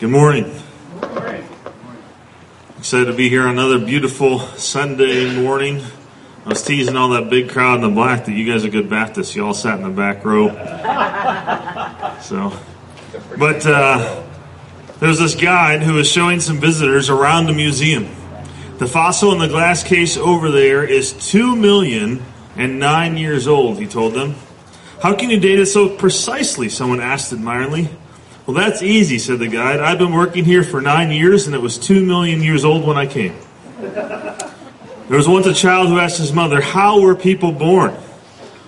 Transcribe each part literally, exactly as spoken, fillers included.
Good morning. Good morning. Excited to be here another beautiful Sunday morning. I was teasing all that big crowd in the black that you guys are good Baptists. You all sat in the back row. So, but uh, there's this guide who was showing some visitors around the museum. The fossil in the glass case over there is two million and nine years old, he told them. How can you date it so precisely? Someone asked admiringly. Well, that's easy, said the guide. I've been working here for nine years, and it was two million years old when I came. There was once a child who asked his mother, how were people born?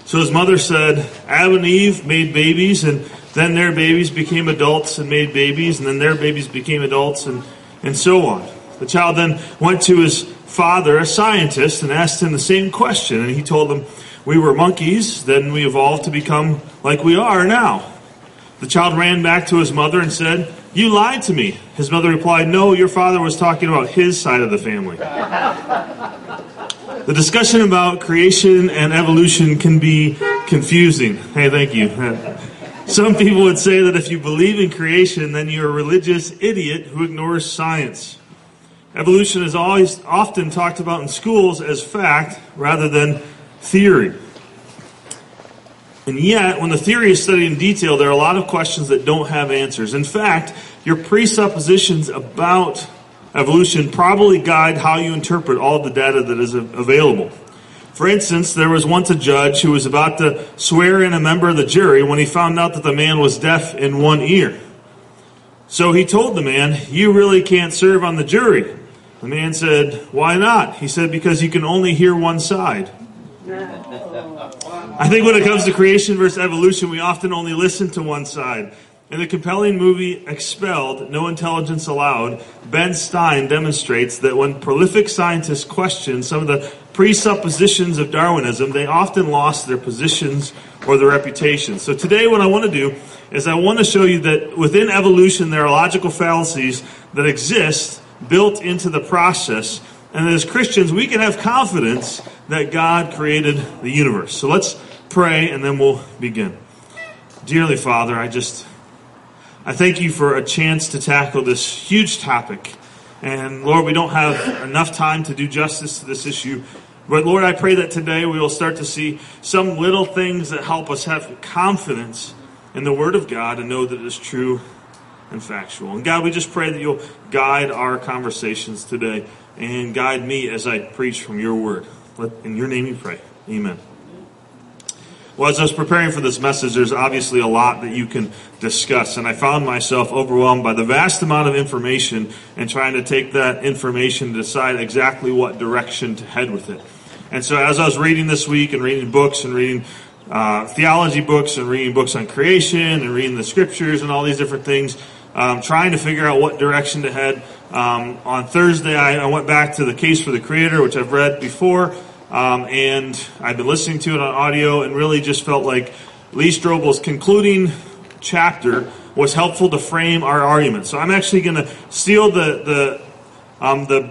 So his mother said, Adam and Eve made babies, and then their babies became adults and made babies, and then their babies became adults, and, and so on. The child then went to his father, a scientist, and asked him the same question. And he told him, we were monkeys, then we evolved to become like we are now. The child ran back to his mother and said, you lied to me. His mother replied, no, your father was talking about his side of the family. The discussion about creation and evolution can be confusing. Hey, thank you. Some people would say that if you believe in creation, then you're a religious idiot who ignores science. Evolution is always often talked about in schools as fact rather than theory. And yet, when the theory is studied in detail, there are a lot of questions that don't have answers. In fact, your presuppositions about evolution probably guide how you interpret all the data that is available. For instance, there was once a judge who was about to swear in a member of the jury when he found out that the man was deaf in one ear. So he told the man, you really can't serve on the jury. The man said, why not? He said, because you can only hear one side. I think when it comes to creation versus evolution, we often only listen to one side. In the compelling movie Expelled: No Intelligence Allowed, Ben Stein demonstrates that when prolific scientists questioned some of the presuppositions of Darwinism, they often lost their positions or their reputations. So today what I want to do is I want to show you that within evolution there are logical fallacies that exist built into the process. And as Christians, we can have confidence that God created the universe. So let's pray, and then we'll begin. Dearly Father, I just, I thank you for a chance to tackle this huge topic. And Lord, we don't have enough time to do justice to this issue. But Lord, I pray that today we will start to see some little things that help us have confidence in the Word of God and know that it is true and factual. And God, we just pray that you'll guide our conversations today and guide me as I preach from your Word. Let, in your name we pray. Amen. Well, as I was preparing for this message, there's obviously a lot that you can discuss, and I found myself overwhelmed by the vast amount of information and trying to take that information to decide exactly what direction to head with it. And so as I was reading this week and reading books and reading uh, theology books and reading books on creation and reading the scriptures and all these different things, um, trying to figure out what direction to head, Um, on Thursday, I, I went back to The Case for the Creator, which I've read before, um, and I've been listening to it on audio and really just felt like Lee Strobel's concluding chapter was helpful to frame our argument. So I'm actually going to steal the the, um, the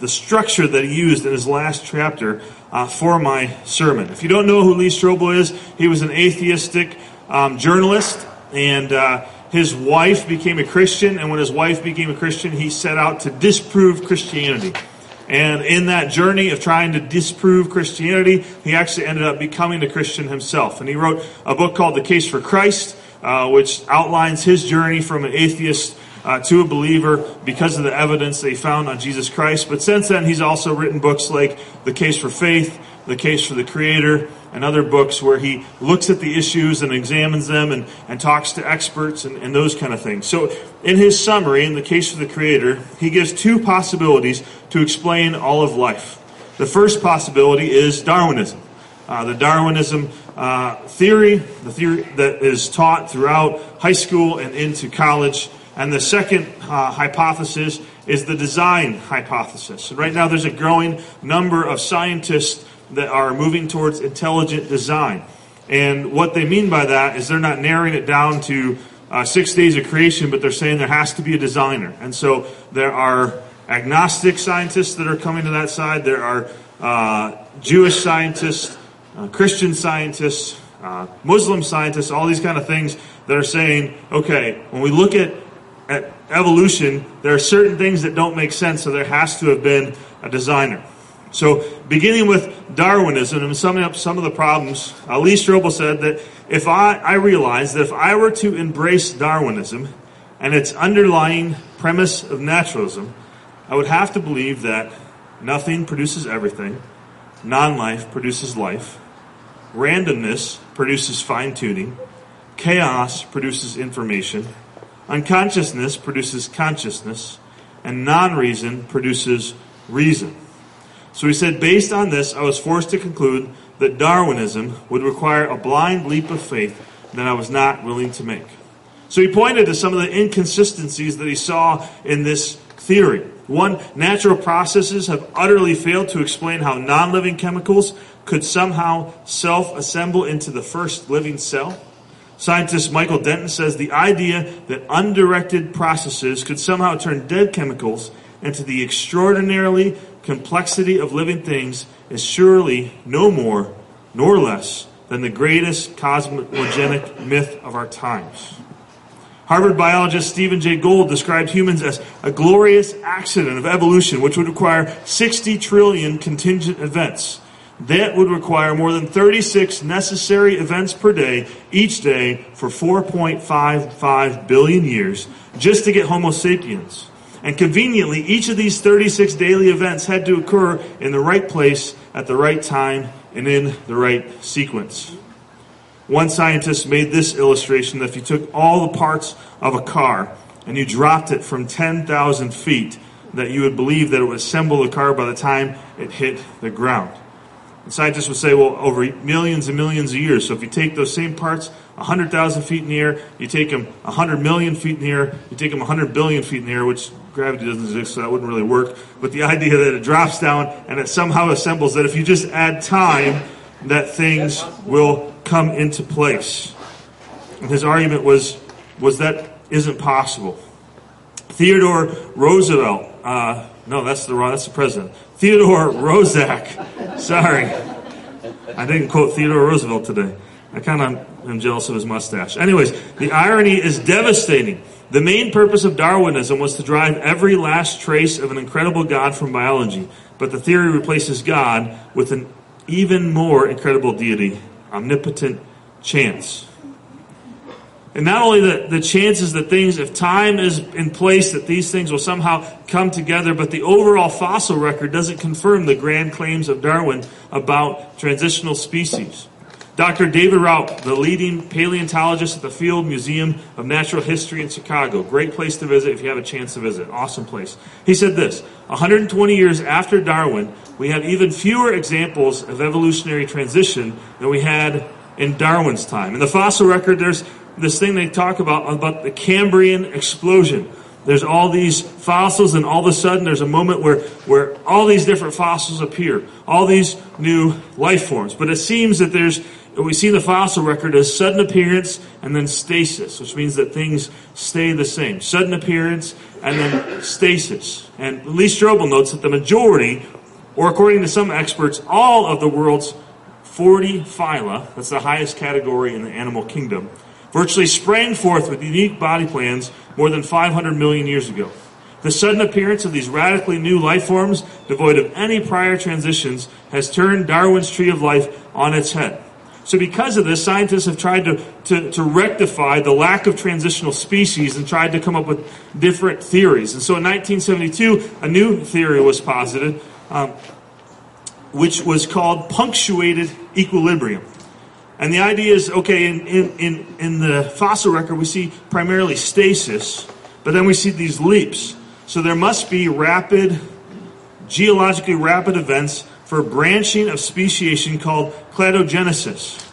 the structure that he used in his last chapter uh, for my sermon. If you don't know who Lee Strobel is, he was an atheistic um, journalist, and uh his wife became a Christian, and when his wife became a Christian, he set out to disprove Christianity. And in that journey of trying to disprove Christianity, he actually ended up becoming a Christian himself. And he wrote a book called The Case for Christ, uh, which outlines his journey from an atheist uh, to a believer because of the evidence they found on Jesus Christ. But since then, he's also written books like The Case for Faith, The Case for the Creator, and other books where he looks at the issues and examines them and, and talks to experts and, and those kind of things. So in his summary, in The Case for the Creator, he gives two possibilities to explain all of life. The first possibility is Darwinism. Uh, the Darwinism uh, theory, the theory that is taught throughout high school and into college. And the second uh, hypothesis is the design hypothesis. And right now there's a growing number of scientists that are moving towards intelligent design. And what they mean by that is they're not narrowing it down to uh, six days of creation, but they're saying there has to be a designer. And so there are agnostic scientists that are coming to that side. There are uh, Jewish scientists, uh, Christian scientists, uh, Muslim scientists, all these kind of things that are saying, okay, when we look at evolution, there are certain things that don't make sense, so there has to have been a designer. So beginning with Darwinism and summing up some of the problems, uh, Lee Strobel said that if I, I realized that if I were to embrace Darwinism and its underlying premise of naturalism, I would have to believe that nothing produces everything, non-life produces life, randomness produces fine-tuning, chaos produces information, unconsciousness produces consciousness, and non-reason produces reason. So he said, based on this, I was forced to conclude that Darwinism would require a blind leap of faith that I was not willing to make. So he pointed to some of the inconsistencies that he saw in this theory. One, natural processes have utterly failed to explain how non-living chemicals could somehow self-assemble into the first living cell. Scientist Michael Denton says the idea that undirected processes could somehow turn dead chemicals into the extraordinarily complexity of living things is surely no more nor less than the greatest cosmogonic myth of our times. Harvard biologist Stephen Jay Gould described humans as a glorious accident of evolution, which would require sixty trillion contingent events. That would require more than thirty-six necessary events per day, each day for four point five five billion years, just to get Homo sapiens. And conveniently, each of these thirty-six daily events had to occur in the right place, at the right time, and in the right sequence. One scientist made this illustration that if you took all the parts of a car and you dropped it from ten thousand feet, that you would believe that it would assemble the car by the time it hit the ground. And scientists would say, well, over millions and millions of years. So if you take those same parts one hundred thousand feet in the air, you take them one hundred million feet in the air, you take them one hundred billion feet in the air, which gravity doesn't exist, so that wouldn't really work. But the idea that it drops down and it somehow assembles, that if you just add time, that things will come into place. And his argument was, was that isn't possible. Theodore Roosevelt, uh, no, that's the wrong, that's the president. Theodore Rozak, sorry, I didn't quote Theodore Roosevelt today. I kind of am jealous of his mustache. Anyways, the irony is devastating. The main purpose of Darwinism was to drive every last trace of an incredible God from biology, but the theory replaces God with an even more incredible deity, omnipotent chance. And not only the, the chances that things, if time is in place, that these things will somehow come together, but the overall fossil record doesn't confirm the grand claims of Darwin about transitional species. Doctor David Raup, the leading paleontologist at the Field Museum of Natural History in Chicago, great place to visit if you have a chance to visit, awesome place. He said this, one hundred twenty years after Darwin, we have even fewer examples of evolutionary transition than we had in Darwin's time. In the fossil record, there's this thing they talk about, about the Cambrian explosion. There's all these fossils, and all of a sudden there's a moment where, where all these different fossils appear, all these new life forms. But it seems that there's, we see the fossil record as sudden appearance and then stasis, which means that things stay the same. Sudden appearance and then stasis. And Lee Strobel notes that the majority, or according to some experts, all of the world's forty phyla, that's the highest category in the animal kingdom, virtually sprang forth with unique body plans more than five hundred million years ago. The sudden appearance of these radically new life forms, devoid of any prior transitions, has turned Darwin's tree of life on its head. So because of this, scientists have tried to, to, to rectify the lack of transitional species and tried to come up with different theories. And so in nineteen seventy-two, a new theory was posited, um, which was called punctuated equilibrium. And the idea is, okay, in, in, in, in the fossil record, we see primarily stasis, but then we see these leaps. So there must be rapid, geologically rapid events for branching of speciation called cladogenesis.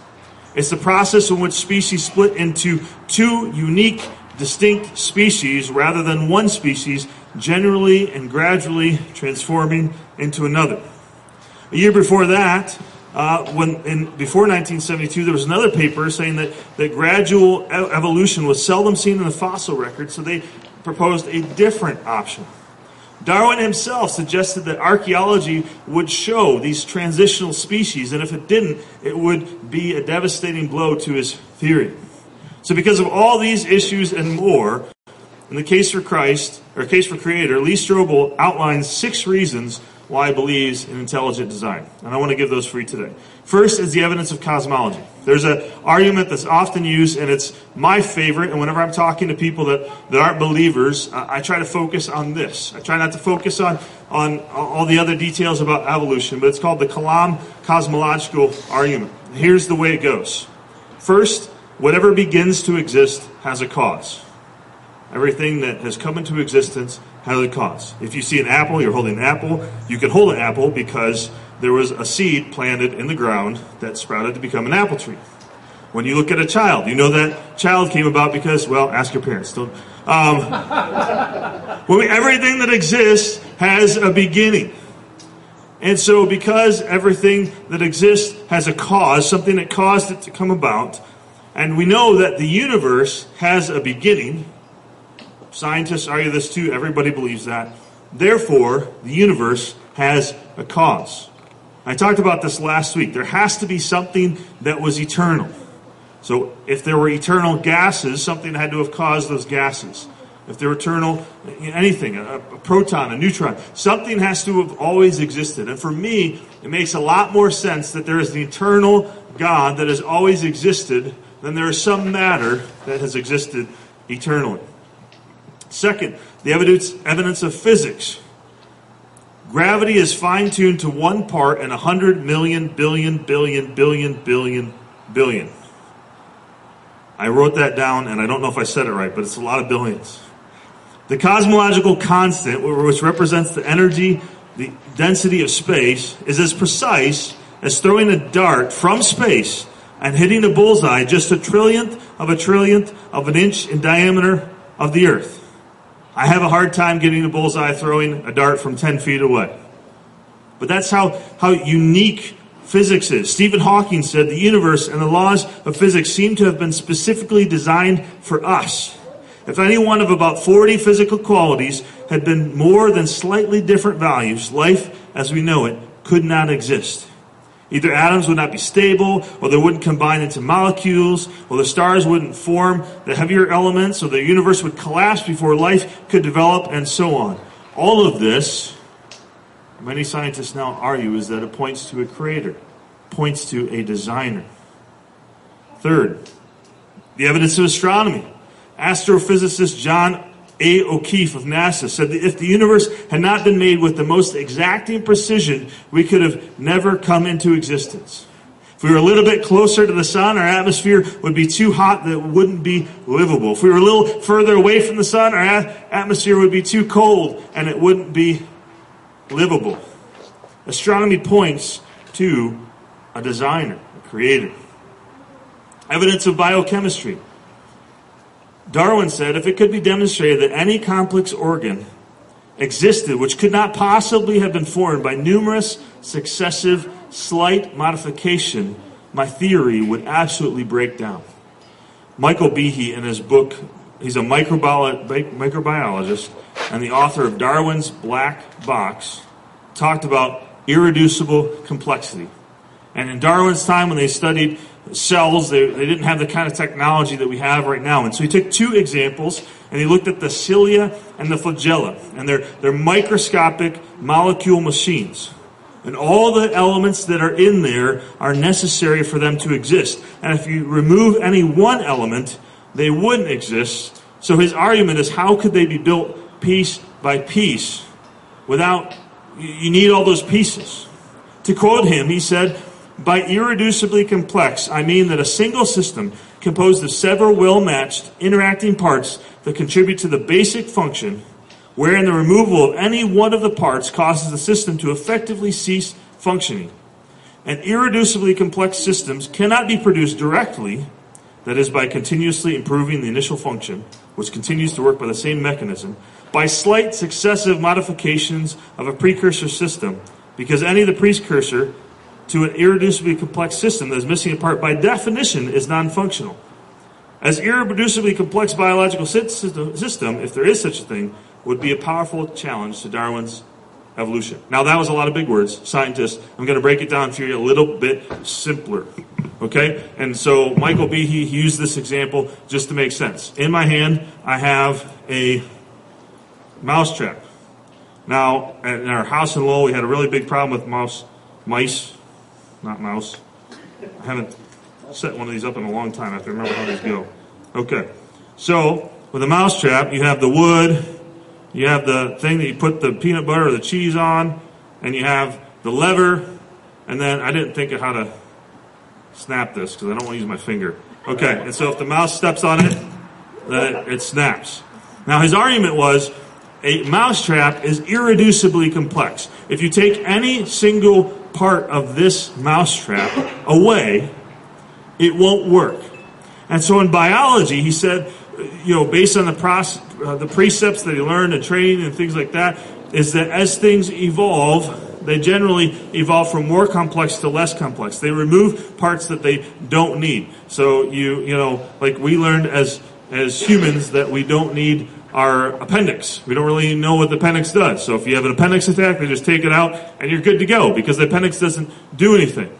It's the process in which species split into two unique, distinct species rather than one species, generally and gradually transforming into another. A year before that, Uh, when in, before nineteen seventy-two, there was another paper saying that, that gradual evolution was seldom seen in the fossil record, so they proposed a different option. Darwin himself suggested that archaeology would show these transitional species, and if it didn't, it would be a devastating blow to his theory. So because of all these issues and more, In The Case for Christ, or Case for Creator, Lee Strobel outlines six reasons why he believes in intelligent design. And I want to give those for you today. First is the evidence of cosmology. There's an argument that's often used, and it's my favorite, and whenever I'm talking to people that, that aren't believers, I, I try to focus on this. I try not to focus on, on all the other details about evolution, but it's called the Kalam cosmological argument. Here's the way it goes. First, whatever begins to exist has a cause. Everything that has come into existence has a cause. If you see an apple, you're holding an apple. You can hold an apple because there was a seed planted in the ground that sprouted to become an apple tree. When you look at a child, you know that child came about because, well, ask your parents. Don't. Um, when we, everything that exists has a beginning. And so because everything that exists has a cause, something that caused it to come about, and we know that the universe has a beginning. Scientists argue this too. Everybody believes that. Therefore, the universe has a cause. I talked about this last week. There has to be something that was eternal. So if there were eternal gases, something had to have caused those gases. If there were eternal anything, a, a proton, a neutron, something has to have always existed. And for me, it makes a lot more sense that there is the eternal God that has always existed than there is some matter that has existed eternally. Second, the evidence, evidence of physics. Gravity is fine-tuned to one part in a hundred million, billion, billion, billion, billion, billion. I wrote that down, and I don't know if I said it right, but it's a lot of billions. The cosmological constant, which represents the energy, the density of space, is as precise as throwing a dart from space and hitting a bullseye just a trillionth of a trillionth of an inch in diameter of the Earth. I have a hard time getting a bullseye throwing a dart from ten feet away. But that's how, how unique physics is. Stephen Hawking said the universe and the laws of physics seem to have been specifically designed for us. If any one of about forty physical qualities had been more than slightly different values, life as we know it could not exist. Either atoms would not be stable, or they wouldn't combine into molecules, or the stars wouldn't form the heavier elements, or the universe would collapse before life could develop, and so on. All of this, many scientists now argue, is that it points to a creator, points to a designer. Third, the evidence of astronomy. Astrophysicist John A. O'Keefe of NASA said that if the universe had not been made with the most exacting precision, we could have never come into existence. If we were a little bit closer to the sun, our atmosphere would be too hot that it wouldn't be livable. If we were a little further away from the sun, our atmosphere would be too cold and it wouldn't be livable. Astronomy points to a designer, a creator. Evidence of biochemistry. Darwin said, if it could be demonstrated that any complex organ existed which could not possibly have been formed by numerous successive slight modification, my theory would absolutely break down. Michael Behe, in his book, he's a microbiolo- microbiologist and the author of Darwin's Black Box, talked about irreducible complexity. And in Darwin's time, when they studied cells, they, they didn't have the kind of technology that we have right now. And so he took two examples, and he looked at the cilia and the flagella, and they're, they're microscopic molecule machines. And all the elements that are in there are necessary for them to exist. And if you remove any one element, they wouldn't exist. So his argument is, how could they be built piece by piece without, you need all those pieces. To quote him, he said, by irreducibly complex, I mean that a single system composed of several well-matched interacting parts that contribute to the basic function, wherein the removal of any one of the parts causes the system to effectively cease functioning. And irreducibly complex systems cannot be produced directly, that is, by continuously improving the initial function, which continues to work by the same mechanism, by slight successive modifications of a precursor system, because any of the precursor to an irreducibly complex system that is missing a part, by definition, is non-functional. As irreducibly complex biological system, if there is such a thing, would be a powerful challenge to Darwin's evolution. Now, that was a lot of big words, scientists. I'm going to break it down for you a little bit simpler. Okay? And so Michael Behe used this example just to make sense. In my hand, I have a mouse trap. Now, at our house in Lowell, we had a really big problem with mouse, mice, not mouse. I haven't set one of these up in a long time. I have to remember how these go. Okay. So, with a mouse trap, you have the wood, you have the thing that you put the peanut butter or the cheese on, and you have the lever, and then I didn't think of how to snap this because I don't want to use my finger. Okay, and so if the mouse steps on it, uh, it snaps. Now, his argument was a mousetrap is irreducibly complex. If you take any single part of this mousetrap away, it won't work. And so in biology, he said, you know, based on the process, uh, the precepts that he learned and training and things like that, is that as things evolve, they generally evolve from more complex to less complex. They remove parts that they don't need. So you you know, like we learned as as humans that we don't need our appendix. We don't really know what the appendix does. So if you have an appendix attack, they just take it out and you're good to go because the appendix doesn't do anything.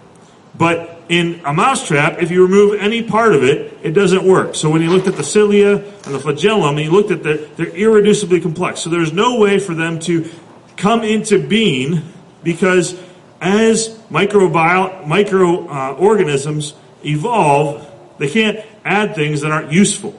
But in a mousetrap, if you remove any part of it, it doesn't work. So when he looked at the cilia and the flagellum, he looked at that they're irreducibly complex. So there's no way for them to come into being, because as microbial, microorganisms uh, evolve, they can't add things that aren't useful.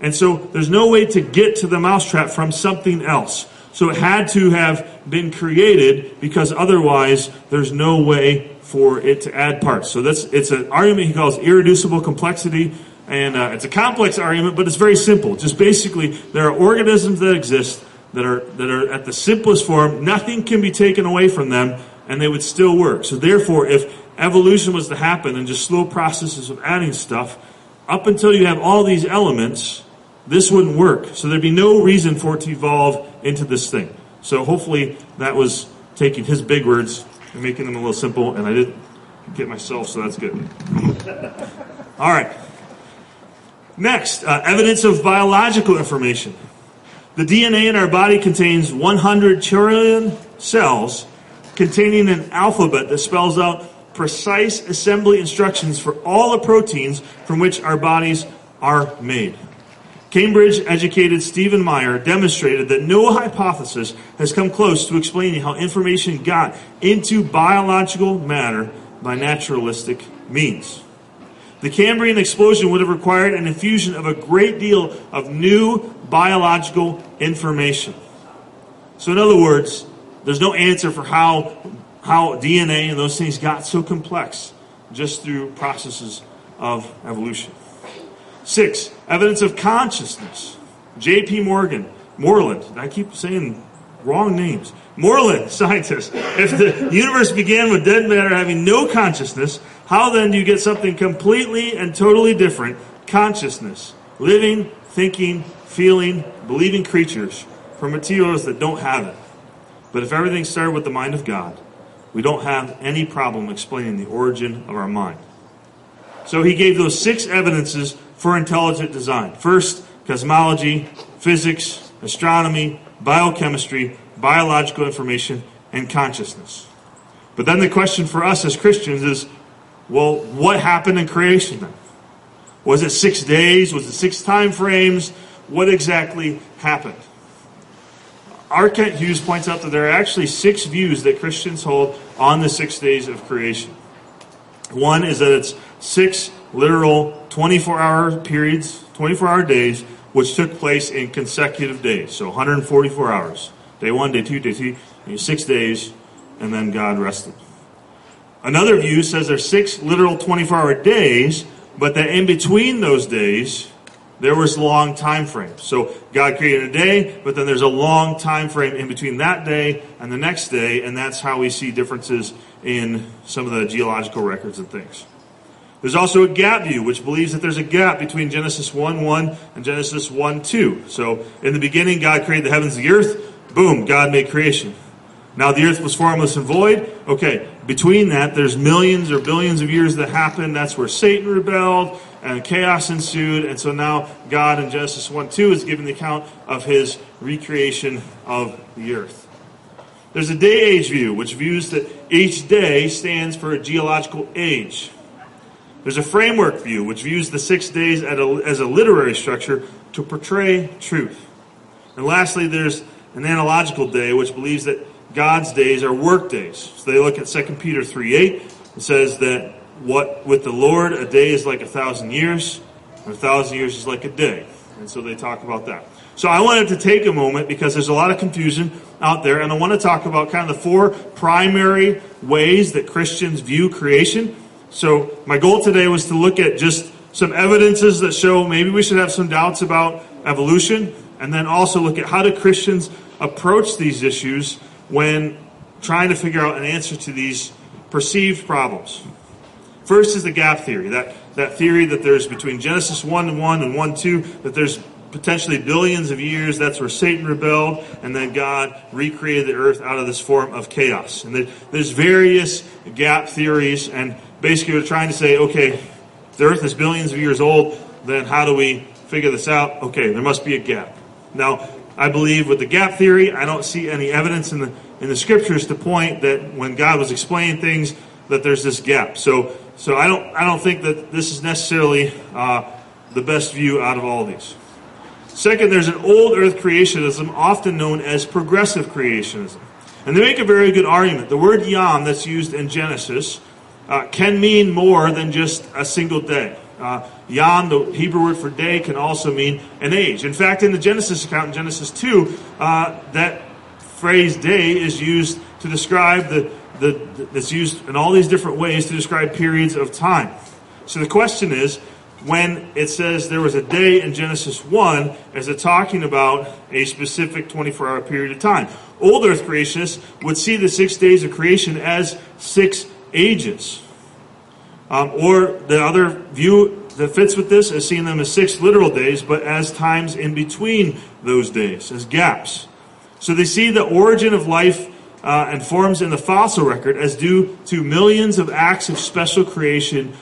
And so there's no way to get to the mousetrap from something else. So it had to have been created because otherwise there's no way for it to add parts. So that's it's an argument he calls irreducible complexity. And uh, it's a complex argument, but it's very simple. Just basically there are organisms that exist that are that are at the simplest form, nothing can be taken away from them, and they would still work. So therefore, if evolution was to happen and just slow processes of adding stuff, up until you have all these elements, this wouldn't work. So there'd be no reason for it to evolve into this thing. So hopefully that was taking his big words and making them a little simple, and I didn't get myself, so that's good. All right. Next, uh, evidence of biological information. The D N A in our body contains one hundred trillion cells containing an alphabet that spells out precise assembly instructions for all the proteins from which our bodies are made. Cambridge-educated Stephen Meyer demonstrated that no hypothesis has come close to explaining how information got into biological matter by naturalistic means. The Cambrian explosion would have required an infusion of a great deal of new biological information. So in other words, there's no answer for how, how D N A and those things got so complex just through processes of evolution. Six, evidence of consciousness. J P. Morgan Moreland, I keep saying wrong names. Moreland, scientist. If the universe began with dead matter having no consciousness, how then do you get something completely and totally different, consciousness, living, thinking, feeling, believing creatures from materials that don't have it? But if everything started with the mind of God, we don't have any problem explaining the origin of our mind. So he gave those six evidences for intelligent design. First, cosmology, physics, astronomy, biochemistry, biological information, and consciousness. But then the question for us as Christians is, well, what happened in creation then? Was it six days? Was it six time frames? What exactly happened? R. Kent Hughes points out that there are actually six views that Christians hold on the six days of creation. One is that it's six literal twenty-four hour periods, twenty-four hour days, which took place in consecutive days. So one hundred forty-four hours. Day one, day two, day three, six days, and then God rested. Another view says there's six literal twenty-four hour days, but that in between those days, there was long time frames. So God created a day, but then there's a long time frame in between that day and the next day, and that's how we see differences in some of the geological records and things. There's also a gap view, which believes that there's a gap between Genesis one one and Genesis one two. So in the beginning, God created the heavens and the earth. Boom, God made creation. Now the earth was formless and void. Okay, between that, there's millions or billions of years that happened. That's where Satan rebelled and chaos ensued. And so now God in Genesis one two is giving the account of his recreation of the earth. There's a day-age view, which views that each day stands for a geological age. There's a framework view which views the six days as a literary structure to portray truth. And lastly, there's an analogical day which believes that God's days are work days. So they look at Second Peter three eight. It says that what with the Lord, a day is like a thousand years, and a thousand years is like a day. And so they talk about that. So I wanted to take a moment because there's a lot of confusion out there, and I want to talk about kind of the four primary ways that Christians view creation. So my goal today was to look at just some evidences that show maybe we should have some doubts about evolution, and then also look at how do Christians approach these issues when trying to figure out an answer to these perceived problems. First is the gap theory, that, that theory that there's between Genesis one one and one two, that there's potentially billions of years. That's where Satan rebelled, and then God recreated the earth out of this form of chaos. And there's various gap theories, and basically we're trying to say, okay, the earth is billions of years old, then how do we figure this out? Okay, there must be a gap. Now, I believe with the gap theory, I don't see any evidence in the in the scriptures to point that when God was explaining things that there's this gap. So, so I don't I don't think that this is necessarily uh, the best view out of all of these. Second, there's an old earth creationism, often known as progressive creationism. And they make a very good argument. The word yom that's used in Genesis uh, can mean more than just a single day. Uh, yom, the Hebrew word for day, can also mean an age. In fact, in the Genesis account, in Genesis two, uh, that phrase day is used to describe the, the, it's used in all these different ways to describe periods of time. So the question is, when it says there was a day in Genesis one, is it talking about a specific twenty-four hour period of time? Old earth creationists would see the six days of creation as six ages. Um, or the other view that fits with this is seeing them as six literal days, but as times in between those days, as gaps. So they see the origin of life uh, and forms in the fossil record as due to millions of acts of special creation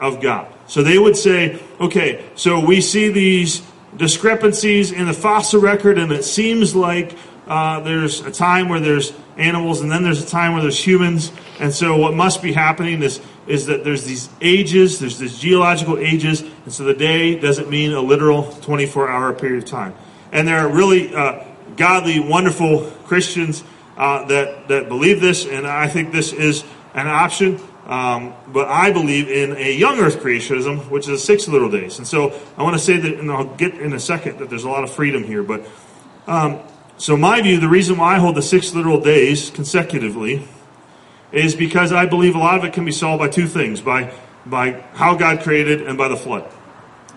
of God. So they would say, okay, so we see these discrepancies in the fossil record, and it seems like uh, there's a time where there's animals, and then there's a time where there's humans. And so what must be happening is, is that there's these ages, there's these geological ages, and so the day doesn't mean a literal twenty-four hour period of time. And there are really uh, godly, wonderful Christians uh, that, that believe this, and I think this is an option. Um, but I believe in a young earth creationism, which is six literal days. And so I want to say that, and I'll get in a second, that there's a lot of freedom here. But um, so my view, the reason why I hold the six literal days consecutively is because I believe a lot of it can be solved by two things, by by how God created and by the flood.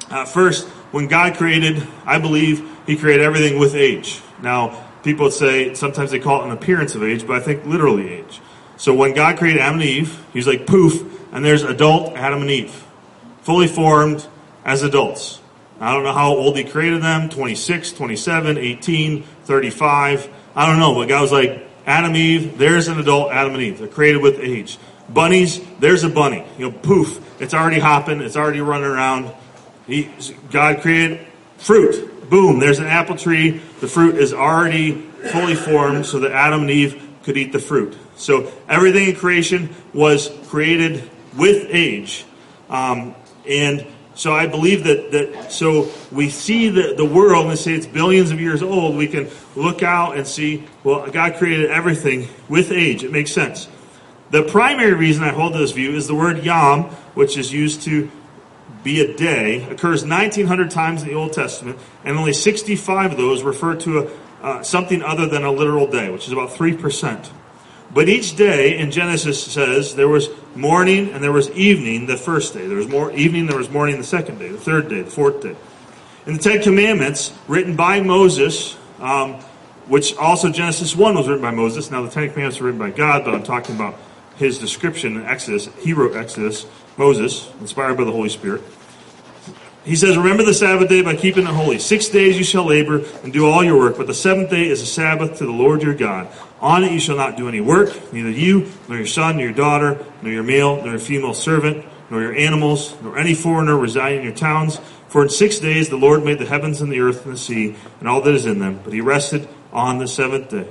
Uh, first, when God created, I believe he created everything with age. Now, people would say, sometimes they call it an appearance of age, but I think literally age. So when God created Adam and Eve, he's like, poof, and there's adult Adam and Eve, fully formed as adults. I don't know how old he created them, twenty-six, twenty-seven, eighteen, thirty-five. I don't know, but God was like, Adam and Eve, there's an adult Adam and Eve. They're created with age. Bunnies, there's a bunny. You know, poof, it's already hopping, it's already running around. He, God created fruit. Boom, there's an apple tree. The fruit is already fully formed so that Adam and Eve could eat the fruit. So everything in creation was created with age. Um, and so I believe that, that so we see the, the world, and they say it's billions of years old, we can look out and see, well, God created everything with age. It makes sense. The primary reason I hold this view is the word yom, which is used to be a day, occurs nineteen hundred times in the Old Testament, and only sixty-five of those refer to a, uh, something other than a literal day, which is about three percent. But each day in Genesis says there was morning and there was evening the first day. There was more evening, there was morning the second day, the third day, the fourth day. In the Ten Commandments, written by Moses, um, which also Genesis one was written by Moses. Now the Ten Commandments were written by God, but I'm talking about his description in Exodus. He wrote Exodus, Moses, inspired by the Holy Spirit. He says, remember the Sabbath day by keeping it holy. Six days you shall labor and do all your work, but the seventh day is a Sabbath to the Lord your God. On it you shall not do any work, neither you, nor your son, nor your daughter, nor your male, nor your female servant, nor your animals, nor any foreigner residing in your towns. For in six days the Lord made the heavens and the earth and the sea and all that is in them, but he rested on the seventh day.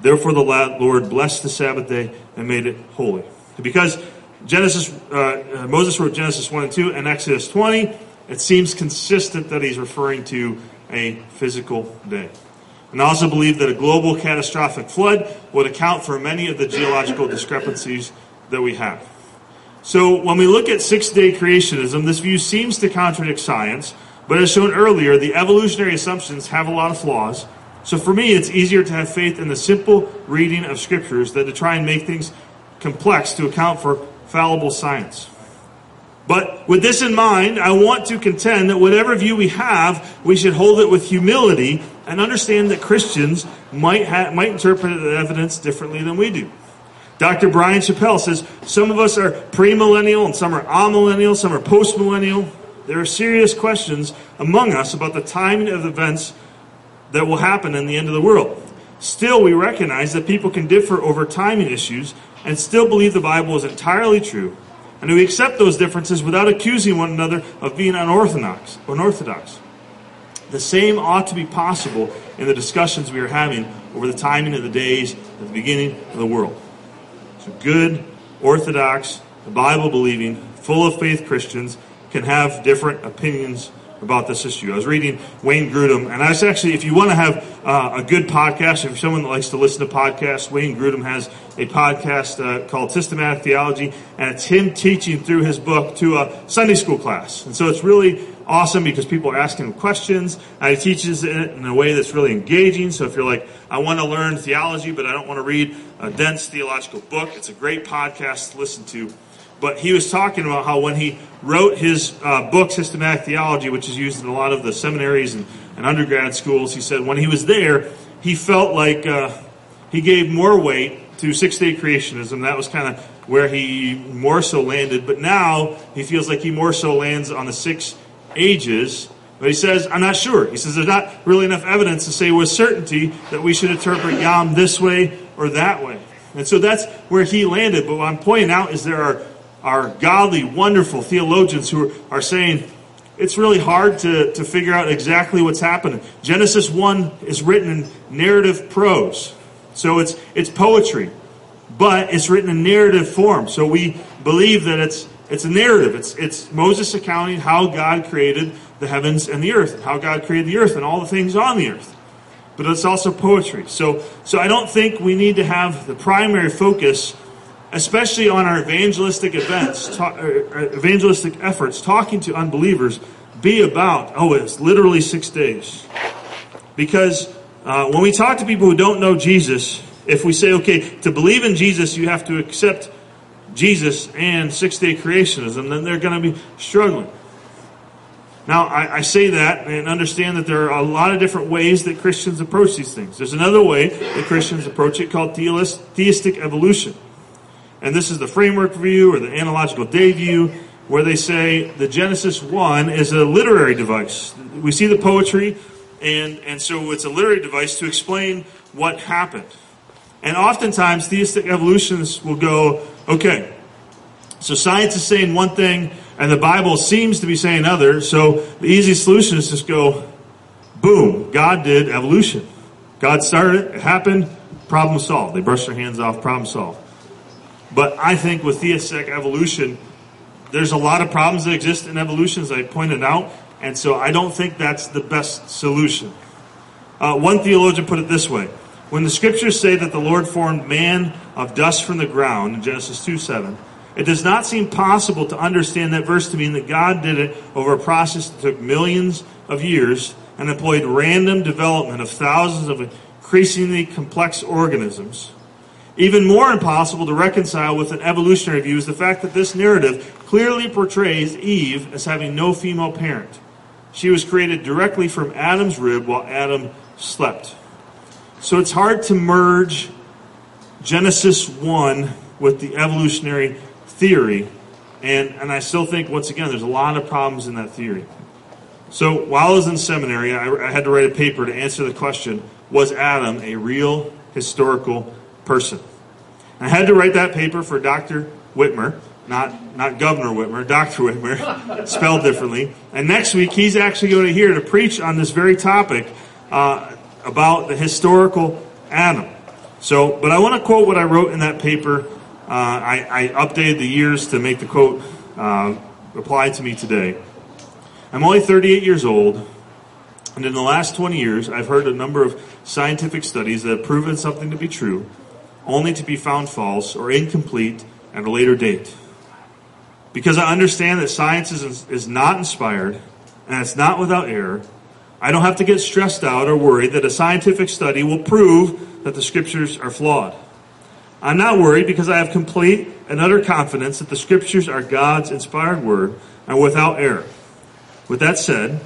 Therefore the Lord blessed the Sabbath day and made it holy. Because Genesis, uh, Moses wrote Genesis one and two and Exodus twenty. It seems consistent that he's referring to a physical day. And I also believe that a global catastrophic flood would account for many of the geological discrepancies that we have. So when we look at six-day creationism, this view seems to contradict science, but as shown earlier, the evolutionary assumptions have a lot of flaws. So for me, it's easier to have faith in the simple reading of scriptures than to try and make things complex to account for fallible science. But with this in mind, I want to contend that whatever view we have, we should hold it with humility and understand that Christians might ha- might interpret the evidence differently than we do. Doctor Brian Chapell says, some of us are premillennial and some are amillennial, some are postmillennial. There are serious questions among us about the timing of events that will happen in the end of the world. Still, we recognize that people can differ over timing issues and still believe the Bible is entirely true. And we accept those differences without accusing one another of being unorthodox. unorthodox. The same ought to be possible in the discussions we are having over the timing of the days at the beginning of the world. So good, orthodox, Bible-believing, full-of-faith Christians can have different opinions about this issue. I was reading Wayne Grudem, and I was actually, if you want to have uh, a good podcast, if you're someone that likes to listen to podcasts, Wayne Grudem has a podcast uh, called Systematic Theology, and it's him teaching through his book to a Sunday school class. And so it's really awesome because people are asking him questions, and he teaches it in a way that's really engaging. So if you're like, I want to learn theology, but I don't want to read a dense theological book, it's a great podcast to listen to. But he was talking about how when he wrote his uh, book, Systematic Theology, which is used in a lot of the seminaries and, and undergrad schools, he said when he was there, he felt like uh, he gave more weight to six-day creationism. That was kind of where he more so landed. But now he feels like he more so lands on the six ages. But he says, I'm not sure. He says there's not really enough evidence to say with certainty that we should interpret Yom this way or that way. And so that's where he landed. But what I'm pointing out is there are Our godly, wonderful theologians who are saying it's really hard to, to figure out exactly what's happening. Genesis one is written in narrative prose, so it's it's poetry, but it's written in narrative form. So we believe that it's it's a narrative. It's it's Moses accounting how God created the heavens and the earth, and how God created the earth and all the things on the earth. But it's also poetry. So so I don't think we need to have the primary focus, especially on our evangelistic events, ta- evangelistic efforts, talking to unbelievers, be about, oh, it's literally six days. Because uh, when we talk to people who don't know Jesus, if we say, okay, to believe in Jesus, you have to accept Jesus and six-day creationism, then they're going to be struggling. Now, I, I say that and understand that there are a lot of different ways that Christians approach these things. There's another way that Christians approach it called theist, theistic evolution. And this is the framework view or the analogical day view, where they say the Genesis one is a literary device. We see the poetry, and, and so it's a literary device to explain what happened. And oftentimes, theistic evolutionists will go, okay, so science is saying one thing, and the Bible seems to be saying other, so the easy solution is just go, boom, God did evolution. God started it, it happened, problem solved. They brush their hands off, problem solved. But I think with theistic evolution, there's a lot of problems that exist in evolution, as I pointed out, and so I don't think that's the best solution. Uh, one theologian put it this way. When the scriptures say that the Lord formed man of dust from the ground, in Genesis two seven, it does not seem possible to understand that verse to mean that God did it over a process that took millions of years and employed random development of thousands of increasingly complex organisms. Even more impossible to reconcile with an evolutionary view is the fact that this narrative clearly portrays Eve as having no female parent. She was created directly from Adam's rib while Adam slept. So it's hard to merge Genesis one with the evolutionary theory. And, and I still think, once again, there's a lot of problems in that theory. So while I was in seminary, I, I had to write a paper to answer the question, was Adam a real historical person? I had to write that paper for Doctor Whitmer, not not Governor Whitmer, Doctor Whitmer, spelled differently. And next week, he's actually going to hear to preach on this very topic uh, about the historical Adam. So, but I want to quote what I wrote in that paper Uh, I, I updated the years to make the quote uh, apply to me today. I'm only thirty-eight years old, and in the last twenty years, I've heard a number of scientific studies that have proven something to be true, only to be found false or incomplete at a later date. Because I understand that science is, is not inspired, and it's not without error, I don't have to get stressed out or worried that a scientific study will prove that the scriptures are flawed. I'm not worried because I have complete and utter confidence that the scriptures are God's inspired word and without error. With that said,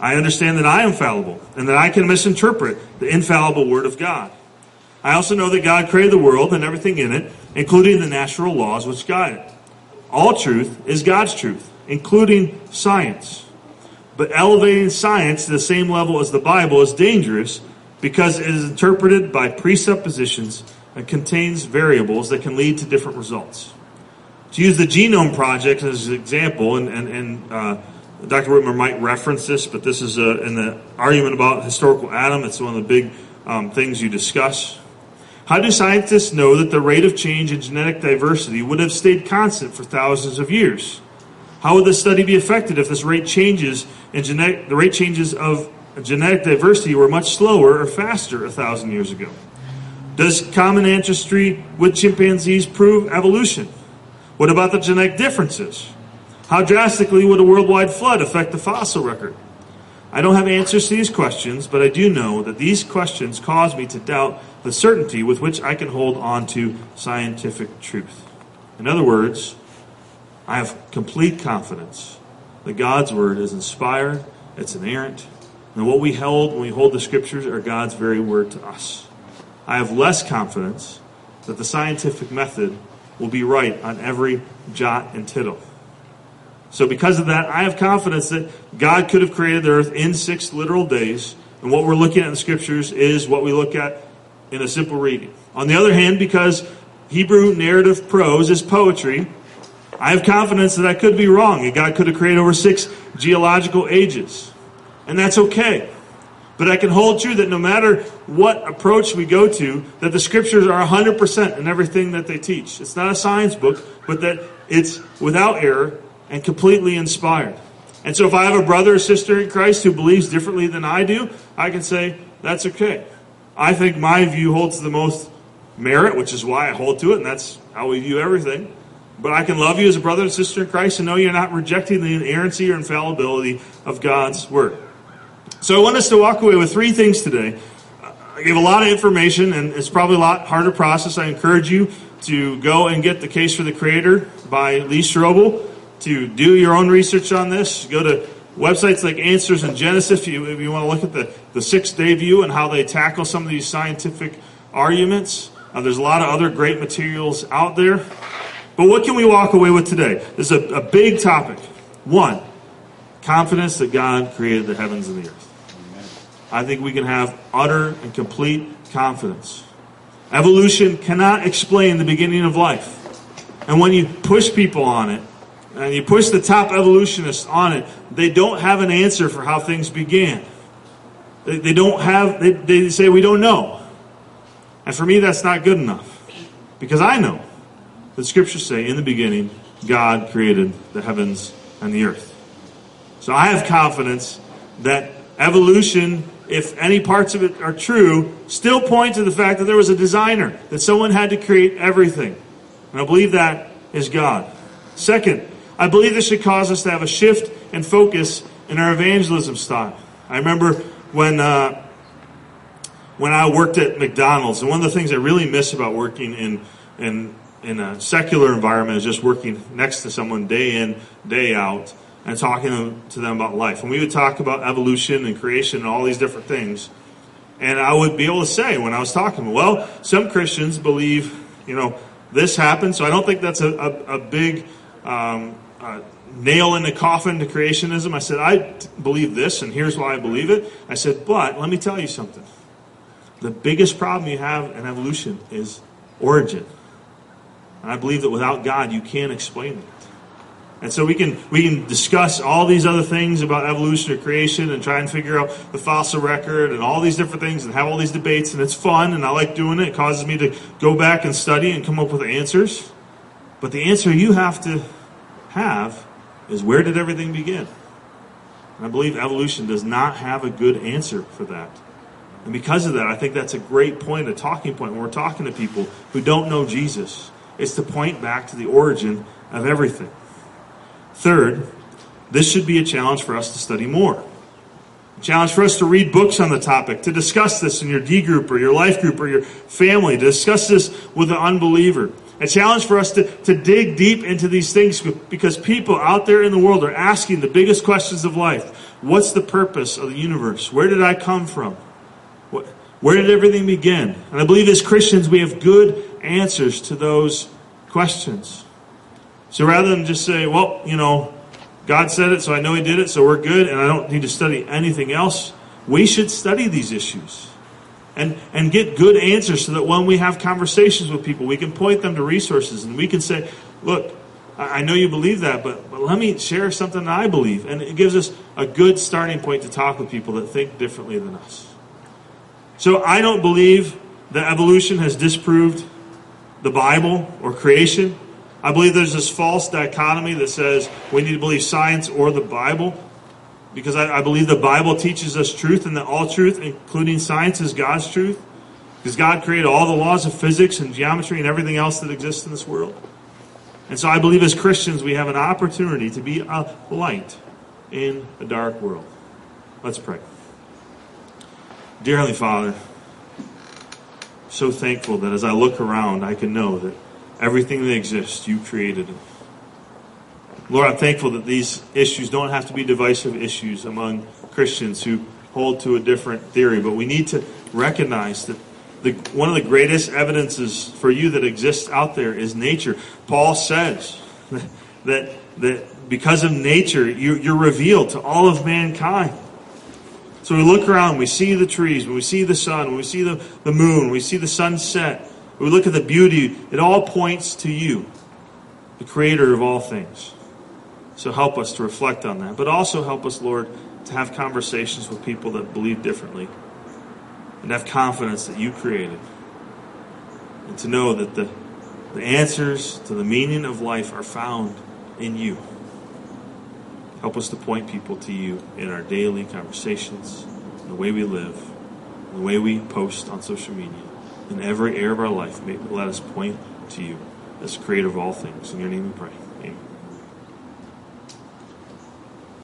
I understand that I am fallible and that I can misinterpret the infallible word of God. I also know that God created the world and everything in it, including the natural laws which guide it. All truth is God's truth, including science. But elevating science to the same level as the Bible is dangerous because it is interpreted by presuppositions and contains variables that can lead to different results. To use the Genome Project as an example, and, and, and uh, Doctor Whitmer might reference this, but this is a, in the argument about historical Adam, it's one of the big um, things you discuss. How do scientists know that the rate of change in genetic diversity would have stayed constant for thousands of years? How would this study be affected if this rate changes in genetic, the rate changes of genetic diversity were much slower or faster a thousand years ago? Does common ancestry with chimpanzees prove evolution? What about the genetic differences? How drastically would a worldwide flood affect the fossil record? I don't have answers to these questions, but I do know that these questions cause me to doubt the certainty with which I can hold on to scientific truth. In other words, I have complete confidence that God's word is inspired, it's inerrant, and what we held when we hold the scriptures are God's very word to us. I have less confidence that the scientific method will be right on every jot and tittle. So because of that, I have confidence that God could have created the earth in six literal days, and what we're looking at in the scriptures is what we look at in a simple reading. On the other hand, because Hebrew narrative prose is poetry, I have confidence that I could be wrong, and God could have created over six geological ages. And that's okay. But I can hold true that no matter what approach we go to, that the scriptures are one hundred percent in everything that they teach. It's not a science book, but that it's without error and completely inspired. And so if I have a brother or sister in Christ who believes differently than I do, I can say, that's okay. I think my view holds the most merit, which is why I hold to it, and that's how we view everything. But I can love you as a brother and sister in Christ and know you're not rejecting the inerrancy or infallibility of God's word. So I want us to walk away with three things today. I gave a lot of information, and it's probably a lot harder process. I encourage you to go and get The Case for the Creator by Lee Strobel, to do your own research on this. Go to websites like Answers in Genesis if you, if you want to look at the, the six-day view and how they tackle some of these scientific arguments. Uh, there's a lot of other great materials out there. But what can we walk away with today? This is a, a big topic. One, confidence that God created the heavens and the earth. Amen. I think we can have utter and complete confidence. Evolution cannot explain the beginning of life. And when you push people on it, and you push the top evolutionists on it, they don't have an answer for how things began. They, they don't have, they, they say, we don't know. And for me, that's not good enough. Because I know. The scriptures say, in the beginning, God created the heavens and the earth. So I have confidence that evolution, if any parts of it are true, still point to the fact that there was a designer, that someone had to create everything. And I believe that is God. Second, I believe this should cause us to have a shift and focus in our evangelism style. I remember when uh, when I worked at McDonald's, and one of the things I really miss about working in in in a secular environment is just working next to someone day in, day out, and talking to them about life. And we would talk about evolution and creation and all these different things. And I would be able to say when I was talking, well, some Christians believe, you know, this happened. So I don't think that's a, a, a big um, uh, nail in the coffin to creationism. I said, I t- believe this, and here's why I believe it. I said, but let me tell you something. The biggest problem you have in evolution is origin. And I believe that without God, you can't explain it. And so we can we can discuss all these other things about evolution or creation and try and figure out the fossil record and all these different things and have all these debates, and it's fun, and I like doing it. It causes me to go back and study and come up with answers. But the answer you have to have is, where did everything begin? And I believe evolution does not have a good answer for that. And because of that, I think that's a great point, a talking point, when we're talking to people who don't know Jesus. It's to point back to the origin of everything. Third, this should be a challenge for us to study more. A challenge for us to read books on the topic, to discuss this in your D group or your life group or your family, to discuss this with an unbeliever. A challenge for us to, to dig deep into these things, because people out there in the world are asking the biggest questions of life. What's the purpose of the universe? Where did I come from? What, where did everything begin? And I believe as Christians we have good answers to those questions. So rather than just say, well, you know, God said it, so I know he did it, so we're good, and I don't need to study anything else, we should study these issues. And, and get good answers so that when we have conversations with people, we can point them to resources and we can say, look, I know you believe that, but, but let me share something that I believe. And it gives us a good starting point to talk with people that think differently than us. So I don't believe that evolution has disproved the Bible or creation. I believe there's this false dichotomy that says we need to believe science or the Bible. Because I, I believe the Bible teaches us truth, and that all truth, including science, is God's truth. Because God created all the laws of physics and geometry and everything else that exists in this world. And so I believe as Christians we have an opportunity to be a light in a dark world. Let's pray. Dear Heavenly Father, I'm so thankful that as I look around I can know that everything that exists, you created it. Lord, I'm thankful that these issues don't have to be divisive issues among Christians who hold to a different theory. But we need to recognize that the, one of the greatest evidences for you that exists out there is nature. Paul says that, that because of nature, you, you're revealed to all of mankind. So we look around, we see the trees, when we see the sun, when we see the, the moon, we see the sunset, we look at the beauty, it all points to you, the creator of all things. So help us to reflect on that. But also help us, Lord, to have conversations with people that believe differently and have confidence that you created. And to know that the, the answers to the meaning of life are found in you. Help us to point people to you in our daily conversations, in the way we live, in the way we post on social media. In every area of our life, may, let us point to you as creator of all things. In your name we pray. Amen.